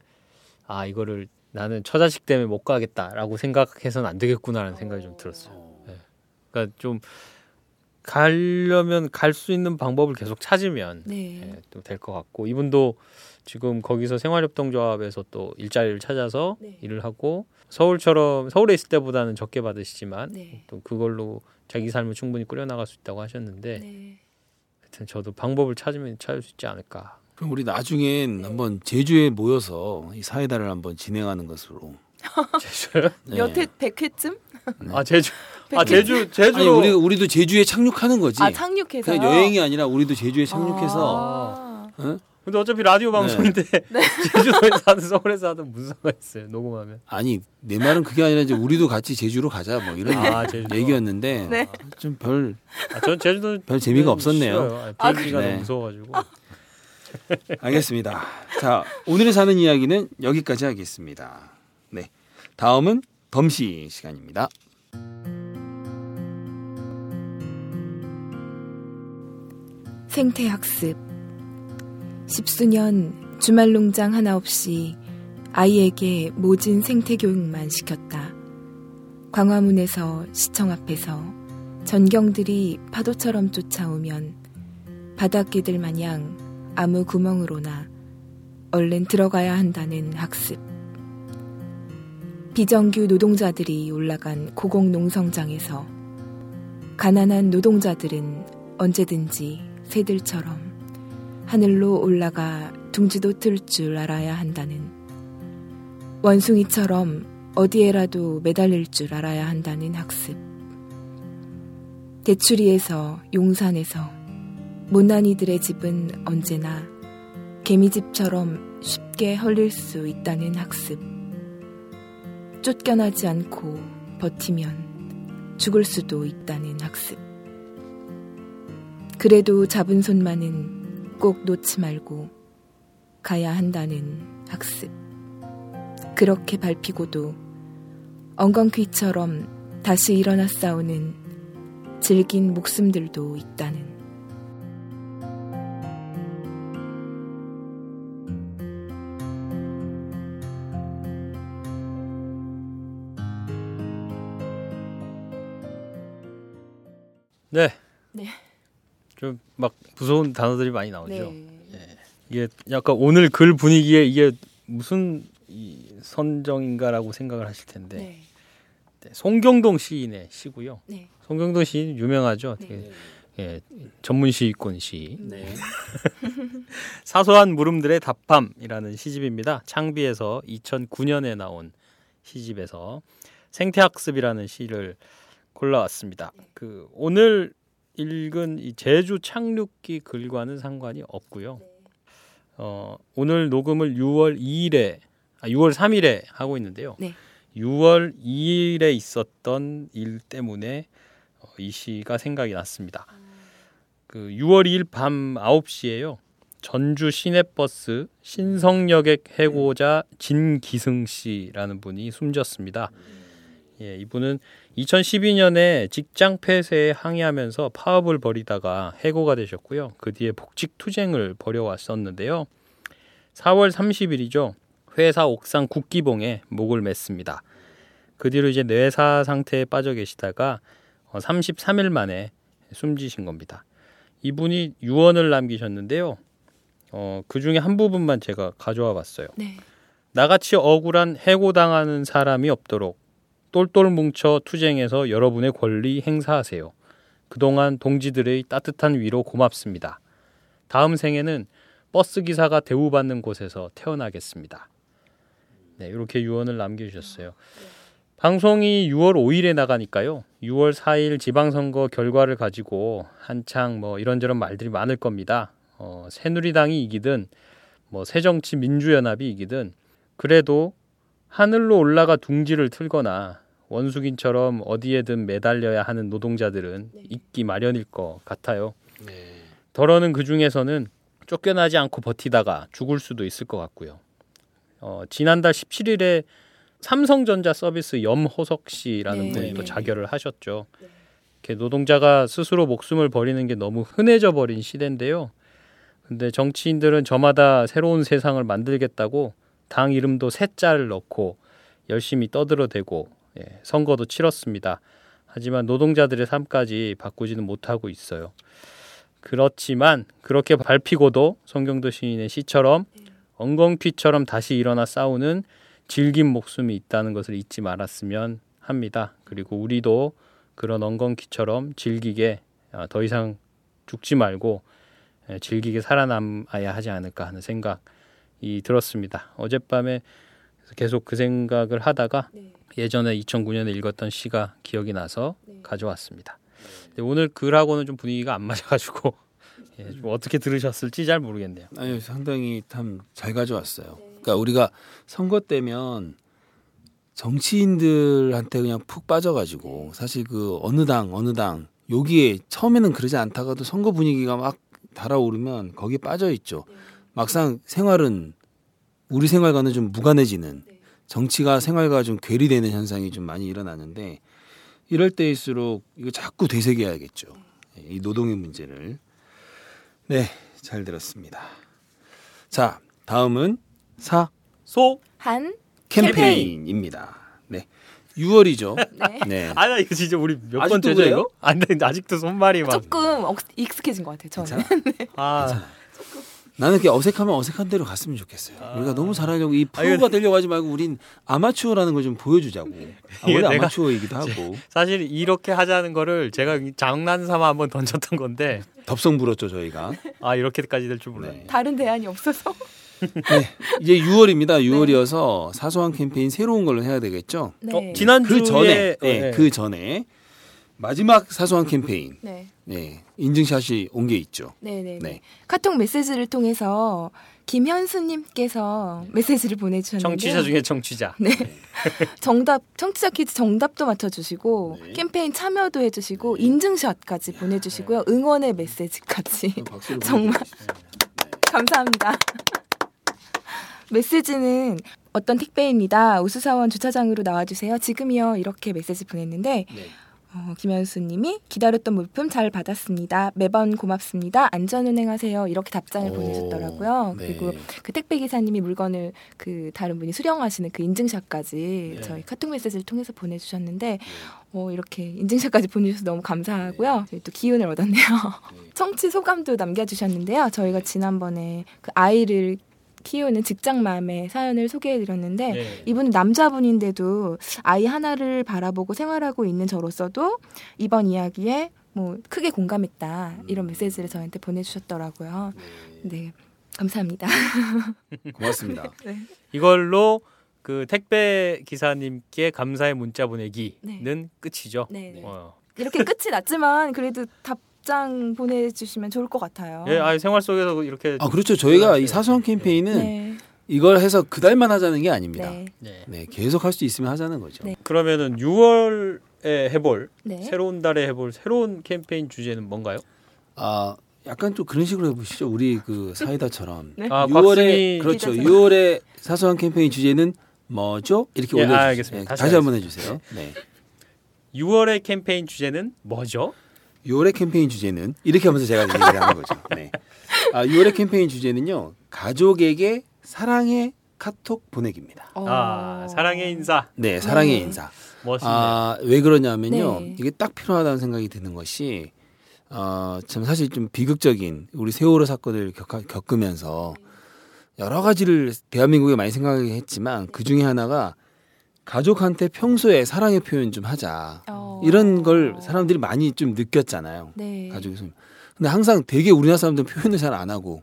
아 이거를 나는 처자식 때문에 못 가겠다라고 생각해서는 안 되겠구나라는 생각이 좀 들었어요. 네. 그러니까 좀 가려면 갈 수 있는 방법을 계속 찾으면 네. 네, 또 될 것 같고 이분도 지금 거기서 생활협동조합에서 또 일자리를 찾아서 네. 일을 하고 서울처럼 서울에 있을 때보다는 적게 받으시지만 네. 또 그걸로 자기 삶을 충분히 꾸려나갈 수 있다고 하셨는데 네. 하여튼 저도 방법을 찾으면 찾을 수 있지 않을까. 그럼 우리 나중엔 네. 한번 제주에 모여서 이 사이다를 한번 진행하는 것으로. 제주요? 네. 여태 100회쯤? 네. 아 제주. 아 제주. 아니, 우리도 제주에 착륙하는 거지. 아 착륙해서. 그냥 여행이 아니라 우리도 제주에 착륙해서. 응? 근데 어차피 라디오 방송인데 네. 제주도에서 하든 서울에서 하든 무슨 상관 있어요 녹음하면. 아니 내 말은 그게 아니라 이제 우리도 같이 제주로 가자 뭐 이런 제주도. 얘기였는데 네. 좀 전 제주도 별 재미가 없었네요. 비행기가 너무 무서워가지고. 알겠습니다. 자 오늘의 사는 이야기는 여기까지 하겠습니다. 네 다음은 덤시 시간입니다. 생태학습. 십수년 주말 농장 하나 없이 아이에게 모진 생태교육만 시켰다. 광화문에서 시청 앞에서 전경들이 파도처럼 쫓아오면 바닷개들 마냥 아무 구멍으로나 얼른 들어가야 한다는 학습. 비정규 노동자들이 올라간 고공농성장에서 가난한 노동자들은 언제든지 새들처럼 하늘로 올라가 둥지도 틀 줄 알아야 한다는, 원숭이처럼 어디에라도 매달릴 줄 알아야 한다는 학습. 대추리에서 용산에서 못난이들의 집은 언제나 개미집처럼 쉽게 헐릴 수 있다는 학습. 쫓겨나지 않고 버티면 죽을 수도 있다는 학습. 그래도 잡은 손만은 꼭 놓지 말고 가야 한다는 학습. 그렇게 밟히고도 엉겅퀴처럼 다시 일어나 싸우는 질긴 목숨들도 있다는. 네. 네. 좀 막 무서운 단어들이 많이 나오죠. 네. 네. 이게 약간 오늘 글 분위기에 이게 무슨 이 선정인가라고 생각을 하실 텐데 네. 네, 송경동 시인의 시고요. 네. 송경동 시인 유명하죠. 네. 되게, 예, 전문 시인권 시. 네. 사소한 물음들의 답함이라는 시집입니다. 창비에서 2009년에 나온 시집에서 생태학습이라는 시를 골라왔습니다. 그 오늘 읽은 이 제주 착륙기 글과는 상관이 없고요. 오늘 녹음을 6월 3일에 하고 있는데요. 네. 6월 2일에 있었던 일 때문에 이 시가 생각이 났습니다. 그 6월 2일 밤 9시에요. 전주 시내버스 신성여객 해고자 진기승 씨라는 분이 숨졌습니다. 예, 이분은 2012년에 직장 폐쇄에 항의하면서 파업을 벌이다가 해고가 되셨고요. 그 뒤에 복직 투쟁을 벌여왔었는데요. 4월 30일이죠. 회사 옥상 국기봉에 목을 맸습니다. 그 뒤로 이제 뇌사 상태에 빠져 계시다가 33일 만에 숨지신 겁니다. 이분이 유언을 남기셨는데요. 그 중에 한 부분만 제가 가져와 봤어요. 네. 나같이 억울한 해고당하는 사람이 없도록 똘똘 뭉쳐 투쟁해서 여러분의 권리 행사하세요. 그동안 동지들의 따뜻한 위로 고맙습니다. 다음 생에는 버스기사가 대우받는 곳에서 태어나겠습니다. 네, 이렇게 유언을 남겨주셨어요. 방송이 6월 5일에 나가니까요. 6월 4일 지방선거 결과를 가지고 한창 뭐 이런저런 말들이 많을 겁니다. 새누리당이 이기든 뭐 새정치민주연합이 이기든 그래도 하늘로 올라가 둥지를 틀거나 원수긴처럼 어디에든 매달려야 하는 노동자들은 있기 마련일 것 같아요. 더러는 그중에서는 쫓겨나지 않고 버티다가 죽을 수도 있을 것 같고요. 지난달 17일에 삼성전자 서비스 염호석 씨라는 분이 또 자결을 하셨죠. 이렇게 노동자가 스스로 목숨을 버리는 게 너무 흔해져 버린 시대인데요. 근데 정치인들은 저마다 새로운 세상을 만들겠다고 당 이름도 새 자를 넣고 열심히 떠들어대고 선거도 치렀습니다. 하지만 노동자들의 삶까지 바꾸지는 못하고 있어요. 그렇지만 그렇게 밟히고도 송경도 시인의 시처럼 엉겅퀴처럼 다시 일어나 싸우는 질긴 목숨이 있다는 것을 잊지 말았으면 합니다. 그리고 우리도 그런 엉겅퀴처럼 질기게 더 이상 죽지 말고 질기게 살아남아야 하지 않을까 하는 생각이 들었습니다. 어젯밤에 계속 그 생각을 하다가 예전에 2009년에 읽었던 시가 기억이 나서 가져왔습니다. 근데 오늘 글하고는 좀 분위기가 안 맞아가지고 예, 좀 어떻게 들으셨을지 잘 모르겠네요. 아니요, 상당히 참 잘 가져왔어요. 그러니까 우리가 선거 때면 정치인들한테 그냥 푹 빠져가지고 사실 그 어느 당 여기에 처음에는 그러지 않다가도 선거 분위기가 막 달아오르면 거기에 빠져 있죠. 막상 생활은 우리 생활과는 좀 무관해지는 정치가 생활과 좀 괴리되는 현상이 좀 많이 일어나는데 이럴 때일수록 이거 자꾸 되새겨야겠죠. 이 노동의 문제를. 네, 잘 들었습니다. 자, 다음은 사소한 캠페인입니다. 네, 6월이죠. 네. 네. 아니 이거 진짜 우리 몇 번째죠 이거? 아니 아직도 손발이 막 조금 익숙해진 것 같아요. 저는. 네. 아, 나는 이렇게 어색하면 어색한 대로 갔으면 좋겠어요. 우리가 너무 잘하려고 이 프로가 되려고 하지 말고 우린 아마추어라는 걸 좀 보여주자고. 원래 아마추어이기도 하고. 사실 이렇게 하자는 거를 제가 장난삼아 한번 던졌던 건데 덥석 물었죠 저희가. 아, 이렇게까지 될 줄 몰랐네. 다른 대안이 없어서. 네, 이제 6월입니다. 6월이어서 네. 사소한 캠페인 새로운 걸로 해야 되겠죠. 네. 지난주에 그 전에 마지막 사소한 캠페인. 네. 네, 인증샷이 온 게 있죠. 네네. 네. 카톡 메시지를 통해서 김현수님께서 메시지를 보내주셨는데 청취자 중에 청취자. 네. 정답 청취자 퀴즈 정답도 맞춰주시고 네. 캠페인 참여도 해주시고 네. 인증샷까지 보내주시고요. 네. 응원의 메시지까지. 정말 감사합니다. 메시지는 어떤 택배입니다. 우수사원 주차장으로 나와주세요. 지금이요. 이렇게 메시지 보냈는데 네. 김현수님이 기다렸던 물품 잘 받았습니다. 매번 고맙습니다. 안전운행하세요. 이렇게 답장을 보내셨더라고요. 네. 그리고 그 택배기사님이 물건을 그 다른 분이 수령하시는 그 인증샷까지 네. 저희 카톡 메시지를 통해서 보내주셨는데 이렇게 인증샷까지 보내주셔서 너무 감사하고요. 저희 또 기운을 얻었네요. 청취 소감도 남겨주셨는데요. 저희가 지난번에 그 아이를 키우는 직장맘의 사연을 소개해드렸는데 이분은 남자분인데도 아이 하나를 바라보고 생활하고 있는 저로서도 이번 이야기에 뭐 크게 공감했다 이런 메시지를 저한테 보내주셨더라고요. 네, 감사합니다. 고맙습니다. 네. 이걸로 그 택배 기사님께 감사의 문자 보내기는 끝이죠. 이렇게 끝이 났지만 그래도 답. 답장 보내주시면 좋을 것 같아요. 예, 아니, 생활 속에서 이렇게 그렇죠. 저희가 이 사소한 캠페인은 이걸 해서 그 달만 하자는 게 아닙니다. 계속 할 수 있으면 하자는 거죠. 그러면은 6월에 해볼 새로운 달에 해볼 새로운 캠페인 주제는 뭔가요? 아, 약간 좀 그런 식으로 해보시죠. 우리 그 사이다처럼 6월에 그렇죠. 기자처럼. 6월에 사소한 캠페인 주제는 뭐죠? 이렇게 올려주세요. 다시 한번 해주세요. 6월의 캠페인 주제는 뭐죠? 6월의 캠페인 주제는 이렇게 하면서 제가 얘기를 하는 거죠. 6월의 캠페인 주제는요. 가족에게 사랑의 카톡 보내기입니다. 사랑의 인사. 네. 사랑의 인사. 멋있네. 왜 그러냐면요. 이게 딱 필요하다는 생각이 드는 것이 참 사실 좀 비극적인 우리 세월호 사건을 겪으면서 여러 가지를 대한민국에 많이 생각하긴 했지만 그중에 하나가 가족한테 평소에 사랑의 표현 좀 하자. 이런 걸 사람들이 많이 좀 느꼈잖아요. 가족에서. 근데 항상 되게 우리나라 사람들은 표현을 잘 안 하고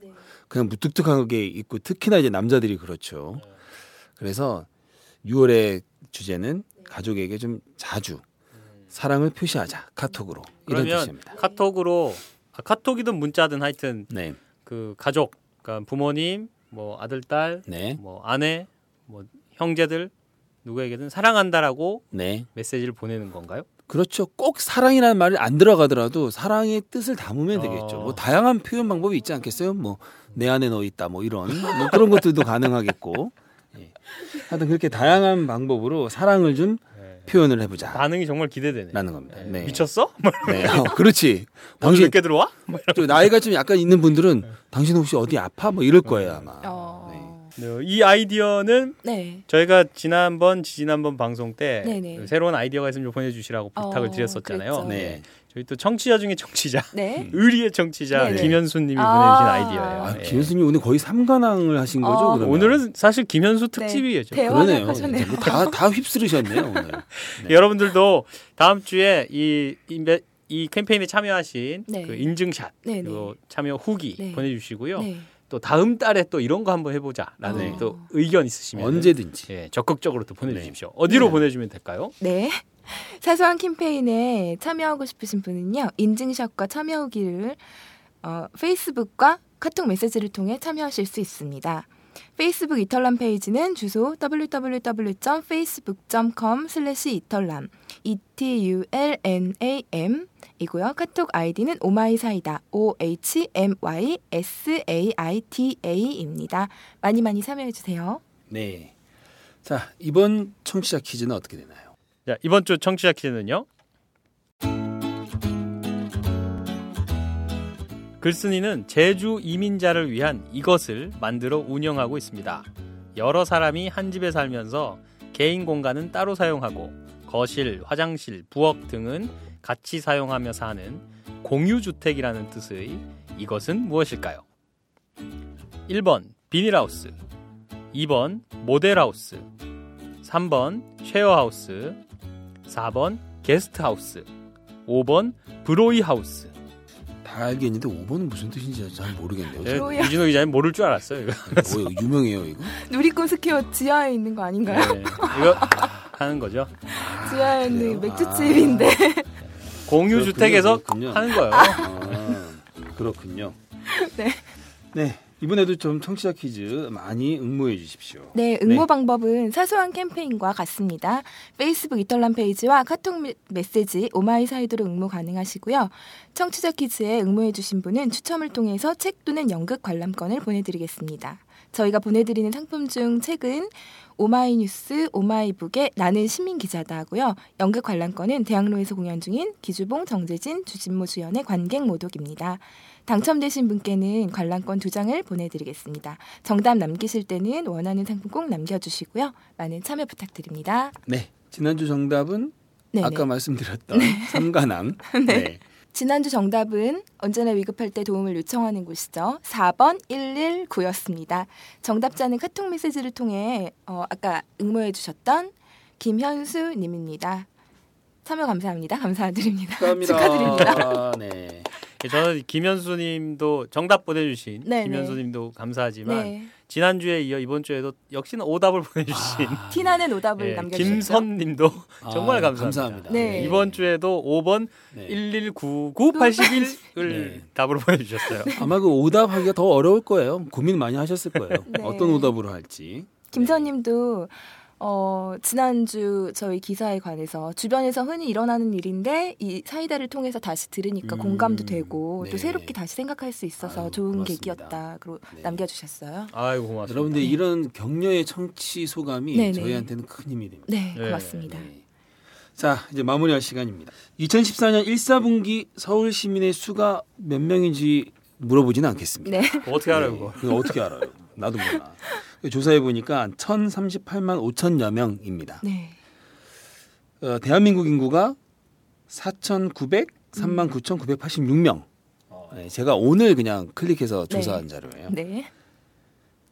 그냥 무뚝뚝하게 있고 특히나 이제 남자들이 그렇죠. 그래서 6월의 주제는 가족에게 좀 자주 사랑을 표시하자. 카톡으로. 이런 뜻입니다. 카톡으로 카톡이든 문자든 하여튼 그 가족, 그러니까 부모님, 뭐 아들, 딸, 뭐 아내, 뭐 형제들 누구에게든 사랑한다라고 메시지를 보내는 건가요? 그렇죠. 꼭 사랑이라는 말이 안 들어가더라도 사랑의 뜻을 담으면 되겠죠. 뭐 다양한 표현 방법이 있지 않겠어요? 뭐 내 안에 너 있다, 뭐 이런 뭐 그런 것들도 가능하겠고. 하여튼 그렇게 다양한 방법으로 사랑을 좀 표현을 해보자. 반응이 정말 기대되네요. 라는 겁니다. 미쳤어? 그렇지. 당신 늦게 들어와? 또 나이가 좀 약간 있는 분들은 당신 혹시 어디 아파? 뭐 이럴 거예요 아마. 이 아이디어는 저희가 지난번 방송 때 새로운 아이디어가 있으면 좀 보내주시라고 부탁을 드렸었잖아요. 저희 또 청취자 중에 청취자 의리의 청취자 김현수님이 보내주신 아이디어예요. 김현수님 오늘 거의 삼관왕을 하신 거죠? 그러면? 오늘은 사실 김현수 특집이죠. 그러네요. 다 휩쓸으셨네요. 오늘. 여러분들도 다음 주에 이 캠페인에 참여하신 그 인증샷 그리고 참여 후기 보내주시고요. 또 다음 달에 또 이런 거 한번 해보자라는 또 의견 있으시면 언제든지 적극적으로 또 보내주십시오. 어디로 보내주면 될까요? 사소한 캠페인에 참여하고 싶으신 분은요. 인증샷과 참여 후기를 페이스북과 카톡 메시지를 통해 참여하실 수 있습니다. 페이스북 이털남 페이지는 주소 www.facebook.com/이털남 ETULNAM 이고요. 카톡 아이디는 오마이사이다 OHMYSAIDA입니다. 많이 많이 참여해주세요. 네. 자, 이번 청취자 퀴즈는 어떻게 되나요? 자, 이번 주 청취자 퀴즈는요. 글쓴이는 제주 이민자를 위한 이것을 만들어 운영하고 있습니다. 여러 사람이 한 집에 살면서 개인 공간은 따로 사용하고 거실, 화장실, 부엌 등은 같이 사용하며 사는 공유주택이라는 뜻의 이것은 무엇일까요? 1번 비닐하우스, 2번 모델하우스, 3번 쉐어하우스, 4번 게스트하우스, 5번 브로이하우스. 다 알겠는데 5번은 무슨 뜻인지 잘 모르겠네요. 유진호 기자님 모를 줄 알았어요. 이거 유명해요 이거. 누리꾼 스퀘어 지하에 있는 거 아닌가요? 이거 하는 거죠. 지하에 있는 맥주집인데. 공유주택에서 하는 거예요. 그렇군요. 네. 이번에도 좀 청취자 퀴즈 많이 응모해 주십시오. 네, 응모 방법은 사소한 캠페인과 같습니다. 페이스북 이털남 페이지와 카톡 메시지 오마이사이드로 응모 가능하시고요. 청취자 퀴즈에 응모해 주신 분은 추첨을 통해서 책 또는 연극 관람권을 보내드리겠습니다. 저희가 보내드리는 상품 중 책은 오마이뉴스 오마이북의 나는 시민기자다고요. 연극 관람권은 대학로에서 공연 중인 기주봉, 정재진, 주진모 주연의 관객 모독입니다. 당첨되신 분께는 관람권 2장을 보내드리겠습니다. 정답 남기실 때는 원하는 상품 꼭 남겨주시고요. 많은 참여 부탁드립니다. 네, 지난주 정답은 네네. 아까 말씀드렸던 네. 삼가남. 네. 네. 지난주 정답은 언제나 위급할 때 도움을 요청하는 곳이죠. 4번 119였습니다. 정답자는 카톡 메시지를 통해 아까 응모해 주셨던 김현수 님입니다. 참여 감사합니다. 감사드립니다. 감사합니다. 축하드립니다. 아, 네. 저는 김현수 님도 정답 보내주신 네네. 김현수 님도 감사하지만 네. 지난주에 이어 이번주에도 역시나 오답을 보내주신 아, 티나는 오답을 네. 남겨주셨죠. 김선 님도 정말 감사합니다. 네. 이번주에도 5번 네. 1199811을 네. 답으로 보내주셨어요. 네. 아마 그 오답하기가 더 어려울 거예요. 고민 많이 하셨을 거예요. 네. 어떤 오답으로 할지. 김선 님도 지난주 저희 기사에 관해서 주변에서 흔히 일어나는 일인데 이 사이다를 통해서 다시 들으니까 공감도 되고 네. 또 새롭게 다시 생각할 수 있어서 아유, 좋은 고맙습니다. 계기였다. 그리고 네. 남겨주셨어요. 아이고 고맙습니다. 여러분들 이런 격려의 청취 소감이 네네. 저희한테는 큰 힘이 됩니다. 네, 네. 고맙습니다. 네. 자 이제 마무리할 시간입니다. 2014년 1·4분기 서울 시민의 수가 몇 명인지 물어보지는 않겠습니다. 네. 어떻게 알아요? 네. 그거 어떻게 알아요? 나도 몰라. 조사해보니까 1,038만 5천여 명입니다. 네. 대한민국 인구가 4,903만 9,986명. 네, 제가 오늘 그냥 클릭해서 조사한 네. 자료예요. 네.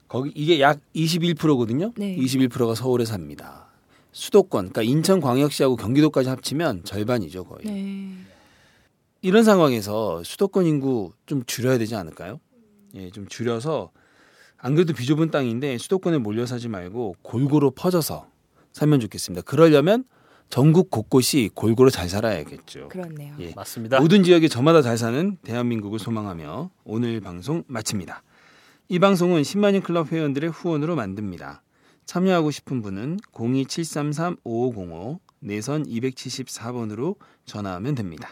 거기 이게 약 21%거든요. 네. 21%가 서울에 삽니다. 수도권, 그러니까 인천광역시하고 경기도까지 합치면 절반이죠 거의. 네. 이런 상황에서 수도권 인구 좀 줄여야 되지 않을까요? 예, 좀 줄여서 안 그래도 비좁은 땅인데 수도권에 몰려 사지 말고 골고루 퍼져서 살면 좋겠습니다. 그러려면 전국 곳곳이 골고루 잘 살아야겠죠. 그렇네요. 예. 맞습니다. 모든 지역이 저마다 잘 사는 대한민국을 소망하며 오늘 방송 마칩니다. 이 방송은 10만인 클럽 회원들의 후원으로 만듭니다. 참여하고 싶은 분은 02-733-5505 내선 274번으로 전화하면 됩니다.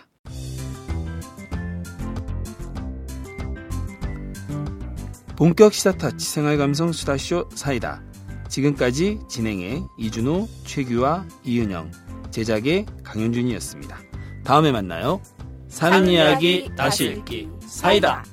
본격 시사타치 생활감성 수다쇼 사이다. 지금까지 진행의 이준호, 최규화, 이은영, 제작의 강현준이었습니다. 다음에 만나요. 사는 이야기 다시 읽기 사이다.